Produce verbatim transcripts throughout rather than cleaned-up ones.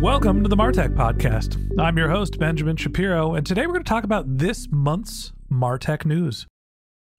Welcome to the MarTech Podcast. I'm your host, Benjamin Shapiro, and today we're going to talk about this month's MarTech news.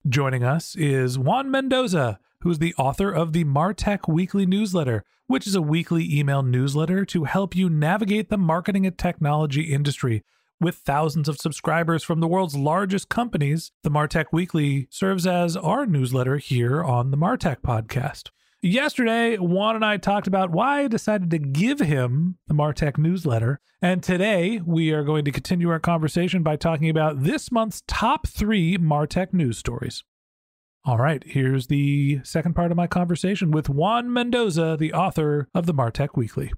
Joining us is Juan Mendoza, who is the author of the MarTech Weekly newsletter, which is a weekly email newsletter to help you navigate the marketing and technology industry. With thousands of subscribers from the world's largest companies, the MarTech Weekly serves as our newsletter here on the MarTech Podcast. Yesterday, Juan and I talked about why I decided to give him the MarTech newsletter, and today we are going to continue our conversation by talking about this month's top three MarTech news stories. All right, here's the second part of my conversation with Juan Mendoza, the author of the MarTech Weekly.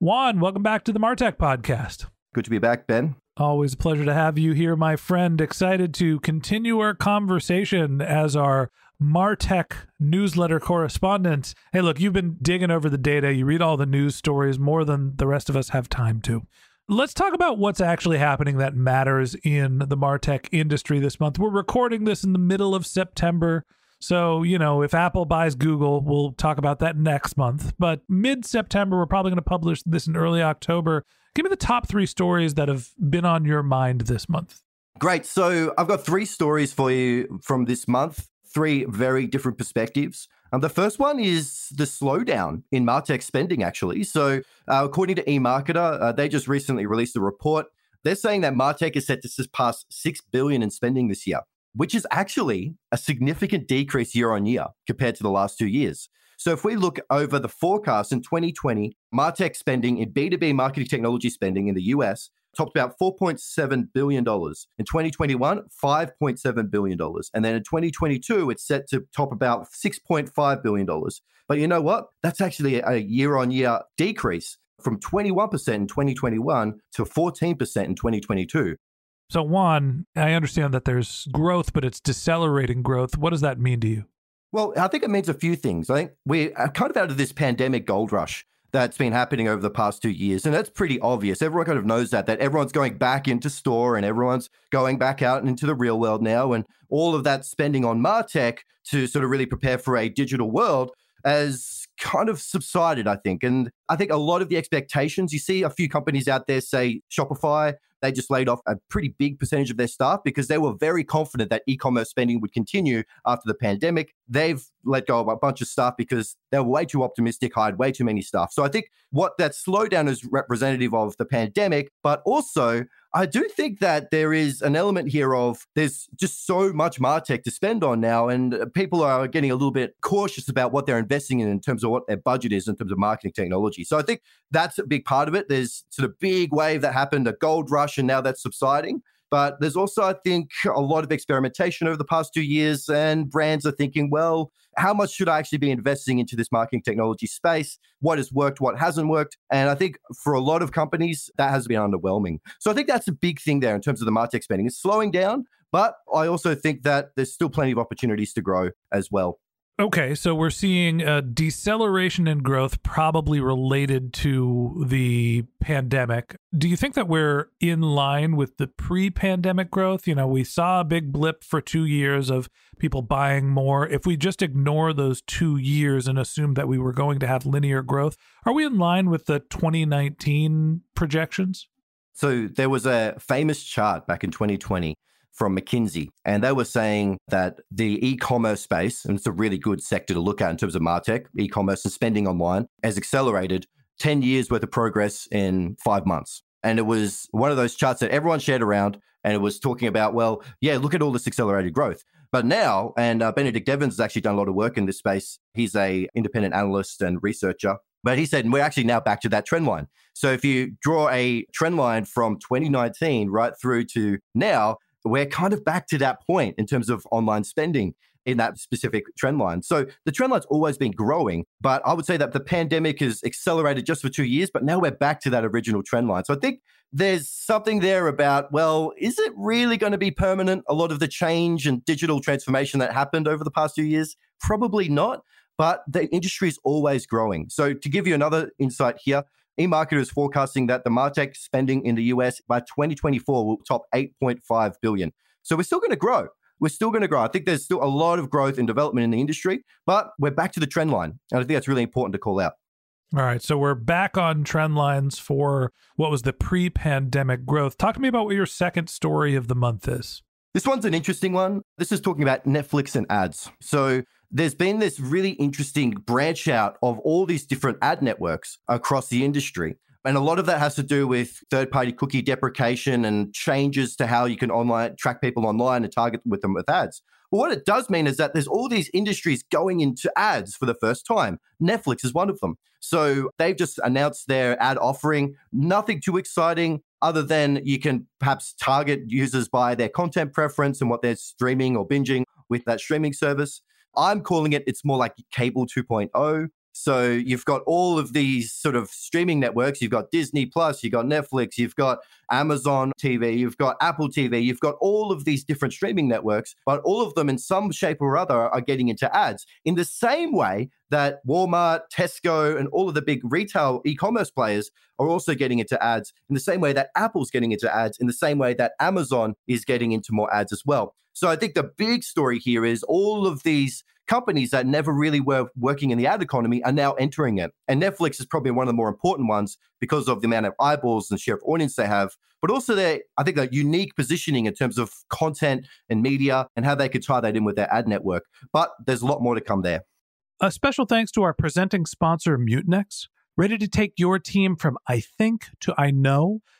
Juan, welcome back to the MarTech Podcast. Good to be back, Ben. Always a pleasure to have you here, my friend. Excited to continue our conversation as our MarTech newsletter correspondent. Hey, look, you've been digging over the data. You read all the news stories more than the rest of us have time to. Let's talk about what's actually happening that matters in the MarTech industry this month. We're recording this in the middle of September. So, you know, if Apple buys Google, we'll talk about that next month. But mid-September, we're probably going to publish this in early October. Give me the top three stories that have been on your mind this month. Great. So I've got three stories for you from this month. Three very different perspectives. Um, the first one is the slowdown in MarTech spending, actually. So uh, according to eMarketer, uh, they just recently released a report. They're saying that MarTech is set to surpass six billion dollars in spending this year, which is actually a significant decrease year on year compared to the last two years. So if we look over the forecast in twenty twenty, MarTech spending in B two B marketing technology spending in the U S topped about four point seven billion dollars. In twenty twenty-one, five point seven billion dollars. And then in twenty twenty-two, it's set to top about six point five billion dollars. But you know what? That's actually a year-on-year decrease from twenty-one percent in twenty twenty-one to fourteen percent in twenty twenty-two. So Juan, I understand that there's growth, but it's decelerating growth. What does that mean to you? Well, I think it means a few things. I think we're kind of out of this pandemic gold rush that's been happening over the past two years. And that's pretty obvious. Everyone kind of knows that, that everyone's going back into store and everyone's going back out into the real world now. And all of that spending on MarTech to sort of really prepare for a digital world has kind of subsided, I think. And I think a lot of the expectations, you see a few companies out there, say Shopify, they just laid off a pretty big percentage of their staff because they were very confident that e-commerce spending would continue after the pandemic. They've let go of a bunch of staff because they were way too optimistic, hired way too many staff. So I think what that slowdown is representative of the pandemic, but also I do think that there is an element here of there's just so much MarTech to spend on now, and people are getting a little bit cautious about what they're investing in in terms of what their budget is in terms of marketing technology. So I think that's a big part of it. There's sort of big wave that happened, a gold rush, and now that's subsiding. But there's also, I think, a lot of experimentation over the past two years, and brands are thinking, well, how much should I actually be investing into this marketing technology space? What has worked? What hasn't worked? And I think for a lot of companies, that has been underwhelming. So I think that's a big thing there in terms of the MarTech spending. It's slowing down, but I also think that there's still plenty of opportunities to grow as well. Okay, so we're seeing a deceleration in growth probably related to the pandemic. Do you think that we're in line with the pre-pandemic growth? You know, we saw a big blip for two years of people buying more. If we just ignore those two years and assume that we were going to have linear growth, are we in line with the twenty nineteen projections? So there was a famous chart back in twenty twenty from McKinsey, and they were saying that the e-commerce space, and it's a really good sector to look at in terms of MarTech, e-commerce and spending online, has accelerated ten years worth of progress in five months. And it was one of those charts that everyone shared around, and it was talking about, well, yeah, look at all this accelerated growth. But now, and uh, Benedict Evans has actually done a lot of work in this space. He's an independent analyst and researcher. But he said, we're actually now back to that trend line. So if you draw a trend line from twenty nineteen right through to now, we're kind of back to that point in terms of online spending in that specific trend line. So the trend line's always been growing, but I would say that the pandemic has accelerated just for two years, but now we're back to that original trend line. So I think there's something there about, well, is it really going to be permanent? A lot of the change and digital transformation that happened over the past few years, probably not, but the industry is always growing. So to give you another insight here, eMarketer is forecasting that the MarTech spending in the U S by twenty twenty-four will top eight point five billion dollars. So we're still going to grow. We're still going to grow. I think there's still a lot of growth and development in the industry, but we're back to the trend line. And I think that's really important to call out. All right. So we're back on trend lines for what was the pre-pandemic growth. Talk to me about what your second story of the month is. This one's an interesting one. This is talking about Netflix and ads. So there's been this really interesting branch out of all these different ad networks across the industry. And a lot of that has to do with third-party cookie deprecation and changes to how you can online track people online and target with them with ads. But what it does mean is that there's all these industries going into ads for the first time. Netflix is one of them. So they've just announced their ad offering. Nothing too exciting other than you can perhaps target users by their content preference and what they're streaming or binging with that streaming service. I'm calling it, it's more like cable two point oh. So you've got all of these sort of streaming networks. You've got Disney plus, you've got Netflix, you've got Amazon T V, you've got Apple T V, you've got all of these different streaming networks, but all of them in some shape or other are getting into ads in the same way that Walmart, Tesco, and all of the big retail e-commerce players are also getting into ads, in the same way that Apple's getting into ads, in the same way that Amazon is getting into more ads as well. So I think the big story here is all of these companies that never really were working in the ad economy are now entering it. And Netflix is probably one of the more important ones because of the amount of eyeballs and share of audience they have, but also their, I think, their unique positioning in terms of content and media and how they could tie that in with their ad network. But there's a lot more to come there. A special thanks to our presenting sponsor, Mutinex. Ready to take your team from I think to I know?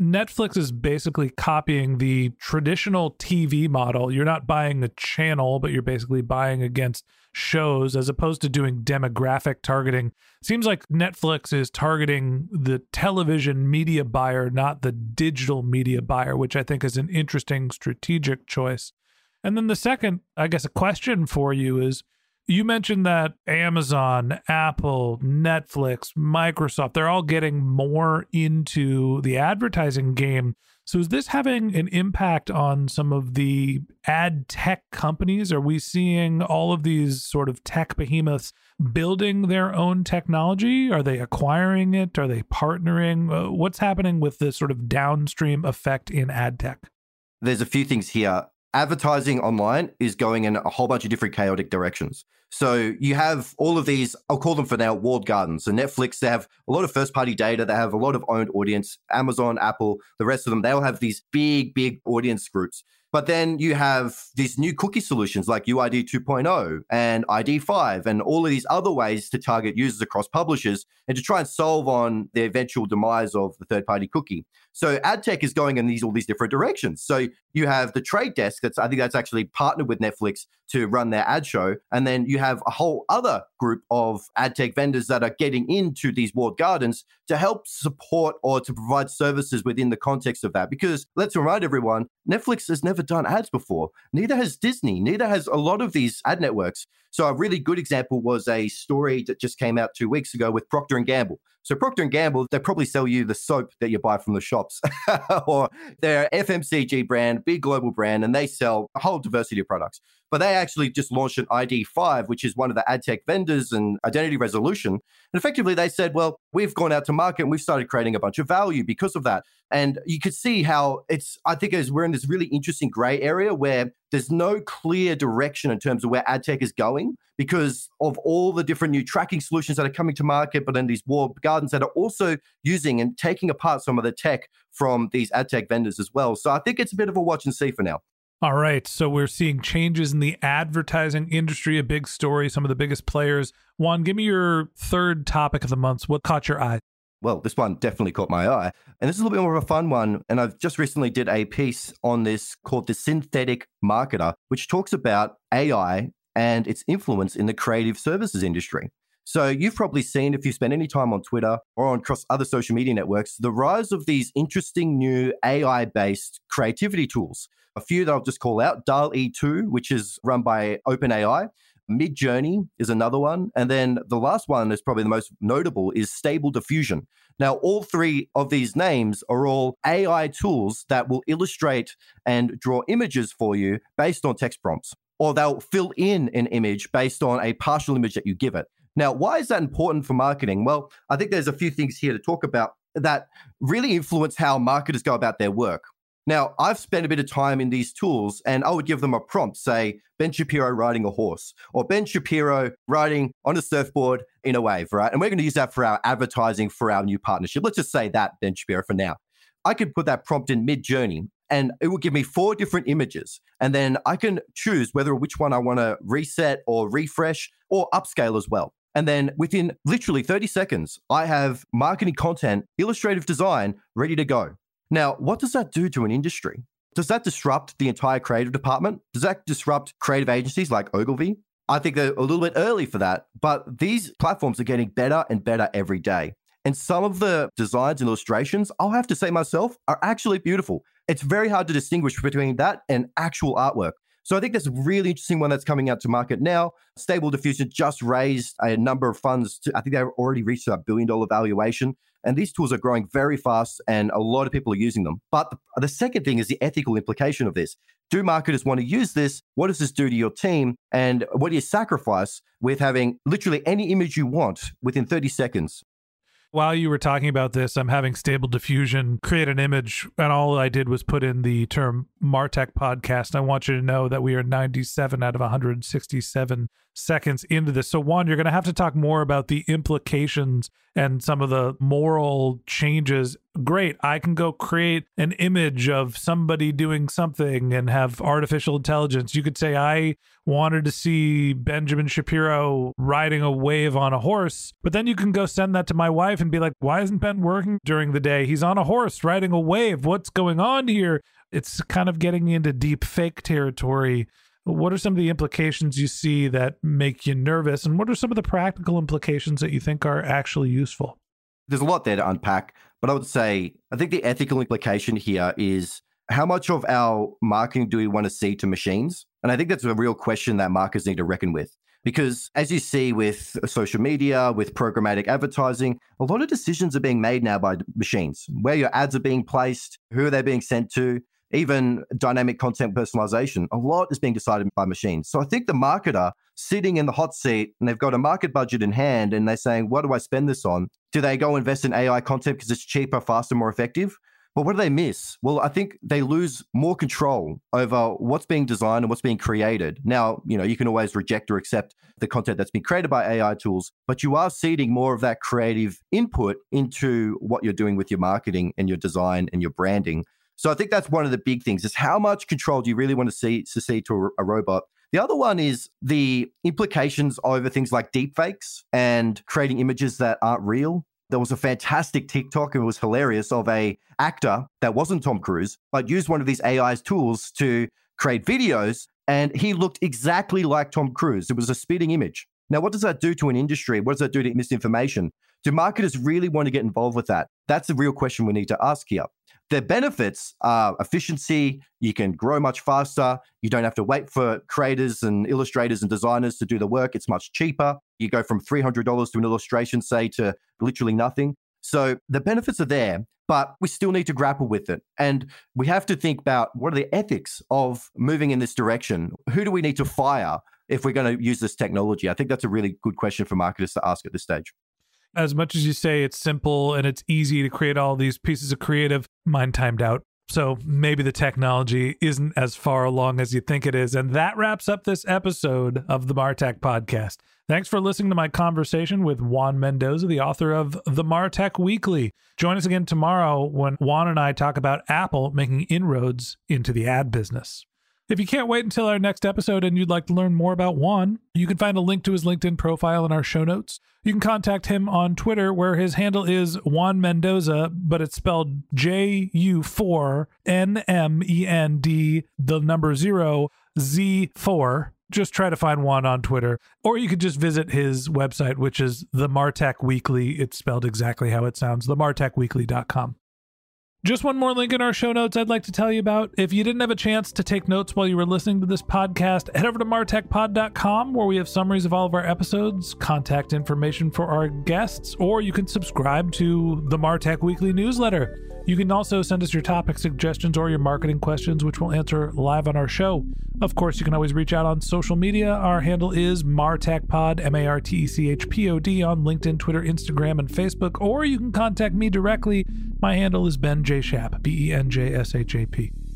Netflix is basically copying the traditional T V model. You're not buying the channel, but you're basically buying against shows as opposed to doing demographic targeting. Seems like Netflix is targeting the television media buyer, not the digital media buyer, which I think is an interesting strategic choice. And then the second, I guess, a question for you is, you mentioned that Amazon, Apple, Netflix, Microsoft, they're all getting more into the advertising game. So is this having an impact on some of the ad tech companies? Are we seeing all of these sort of tech behemoths building their own technology? Are they acquiring it? Are they partnering? What's happening with this sort of downstream effect in ad tech? There's a few things here. Advertising online is going in a whole bunch of different chaotic directions. So you have all of these, I'll call them for now, walled gardens. So Netflix, they have a lot of first-party data. They have a lot of owned audience. Amazon, Apple, the rest of them, they'll have these big, big audience groups. But then you have these new cookie solutions like U I D two point oh and I D five and all of these other ways to target users across publishers and to try and solve on the eventual demise of the third-party cookie. So ad tech is going in these all these different directions. So you have the Trade Desk, that's I think that's actually partnered with Netflix to run their ad show. And then you have a whole other group of ad tech vendors that are getting into these walled gardens to help support or to provide services within the context of that. Because let's remind everyone, Netflix has never done ads before. Neither has Disney. Neither has a lot of these ad networks. So a really good example was a story that just came out two weeks ago with Procter and Gamble. So Procter and Gamble, they probably sell you the soap that you buy from the shops or their F M C G brand, big global brand, and they sell a whole diversity of products. But they actually just launched an I D five, which is one of the ad tech vendors and identity resolution. And effectively, they said, well, we've gone out to market and we've started creating a bunch of value because of that. And you could see how it's, I think as we're in this really interesting gray area where there's no clear direction in terms of where ad tech is going because of all the different new tracking solutions that are coming to market, but then these walled gardens that are also using and taking apart some of the tech from these ad tech vendors as well. So I think it's a bit of a watch and see for now. All right. So we're seeing changes in the advertising industry, a big story, some of the biggest players. Juan, give me your third topic of the month. What caught your eye? Well, this one definitely caught my eye. And this is a little bit more of a fun one. And I've just recently did a piece on this called The Synthetic Marketer, which talks about A I and its influence in the creative services industry. So you've probably seen, if you spend any time on Twitter or on across other social media networks, the rise of these interesting new A I-based creativity tools. A few that I'll just call out, D A L L-E two, which is run by OpenAI. MidJourney is another one. And then the last one is probably the most notable is Stable Diffusion. Now, all three of these names are all A I tools that will illustrate and draw images for you based on text prompts, or they'll fill in an image based on a partial image that you give it. Now, why is that important for marketing? Well, I think there's a few things here to talk about that really influence how marketers go about their work. Now, I've spent a bit of time in these tools and I would give them a prompt, say, Ben Shapiro riding a horse or Ben Shapiro riding on a surfboard in a wave, right? And we're going to use that for our advertising for our new partnership. Let's just say that, Ben Shapiro, for now. I could put that prompt in MidJourney and it will give me four different images. And then I can choose whether which one I want to reset or refresh or upscale as well. And then within literally thirty seconds, I have marketing content, illustrative design ready to go. Now, what does that do to an industry? Does that disrupt the entire creative department? Does that disrupt creative agencies like Ogilvy? I think they're a little bit early for that, but these platforms are getting better and better every day. And some of the designs and illustrations, I'll have to say myself, are actually beautiful. It's very hard to distinguish between that and actual artwork. So I think that's a really interesting one that's coming out to market now. Stable Diffusion just raised a number of funds. To, I think they've already reached a billion dollar valuation. And these tools are growing very fast and a lot of people are using them. But the, the second thing is the ethical implication of this. Do marketers want to use this? What does this do to your team? And what do you sacrifice with having literally any image you want within thirty seconds? While you were talking about this, I'm having Stable Diffusion create an image, and all I did was put in the term MarTech podcast. I want you to know that we are ninety-seven out of one hundred sixty-seven seconds into this. So Juan, you're going to have to talk more about the implications and some of the moral changes. Great. I can go create an image of somebody doing something and have artificial intelligence. You could say, I wanted to see Benjamin Shapiro riding a wave on a horse, but then you can go send that to my wife and be like, why isn't Ben working during the day? He's on a horse riding a wave. What's going on here? It's kind of getting into deep fake territory. What are some of the implications you see that make you nervous? And what are some of the practical implications that you think are actually useful? There's a lot there to unpack, but I would say, I think the ethical implication here is how much of our marketing do we want to see to machines? And I think that's a real question that marketers need to reckon with. Because as you see with social media, with programmatic advertising, a lot of decisions are being made now by machines, where your ads are being placed, who are they being sent to, even dynamic content personalization. A lot is being decided by machines. So I think the marketer sitting in the hot seat and they've got a market budget in hand and they're saying, what do I spend this on? Do they go invest in A I content because it's cheaper, faster, more effective? But what do they miss? Well, I think they lose more control over what's being designed and what's being created. Now, you know, you can always reject or accept the content that's been created by A I tools, but you are seeding more of that creative input into what you're doing with your marketing and your design and your branding. So I think that's one of the big things is how much control do you really want to see to see to a robot? The other one is the implications over things like deepfakes and creating images that aren't real. There was a fantastic TikTok, and it was hilarious, of a actor that wasn't Tom Cruise, but used one of these A I's tools to create videos, and he looked exactly like Tom Cruise. It was a spitting image. Now, what does that do to an industry? What does that do to misinformation? Do marketers really want to get involved with that? That's the real question we need to ask here. The benefits are efficiency. You can grow much faster. You don't have to wait for creators and illustrators and designers to do the work. It's much cheaper. You go from three hundred dollars to an illustration, say, to literally nothing. So the benefits are there, but we still need to grapple with it. And we have to think about what are the ethics of moving in this direction? Who do we need to fire if we're going to use this technology? I think that's a really good question for marketers to ask at this stage. As much as you say it's simple and it's easy to create all these pieces of creative, mine timed out. So maybe the technology isn't as far along as you think it is. And that wraps up this episode of the MarTech Podcast. Thanks for listening to my conversation with Juan Mendoza, the author of The MarTech Weekly. Join us again tomorrow when Juan and I talk about Apple making inroads into the ad business. If you can't wait until our next episode and you'd like to learn more about Juan, you can find a link to his LinkedIn profile in our show notes. You can contact him on Twitter, where his handle is Juan Mendoza, but it's spelled J U four N M E N D, the number zero, Z four. Just try to find Juan on Twitter. Or you could just visit his website, which is The MarTech Weekly. It's spelled exactly how it sounds, the martech weekly dot com. Just one more link in our show notes I'd like to tell you about. If you didn't have a chance to take notes while you were listening to this podcast, head over to martech pod dot com, where we have summaries of all of our episodes, contact information for our guests, or you can subscribe to the MarTech Weekly newsletter. You can also send us your topic suggestions or your marketing questions, which we'll answer live on our show. Of course, you can always reach out on social media. Our handle is MarTechPod, M A R T E C H P O D, on LinkedIn, Twitter, Instagram, and Facebook, or you can contact me directly. My handle is Ben J. Shap, B E N J S H A P.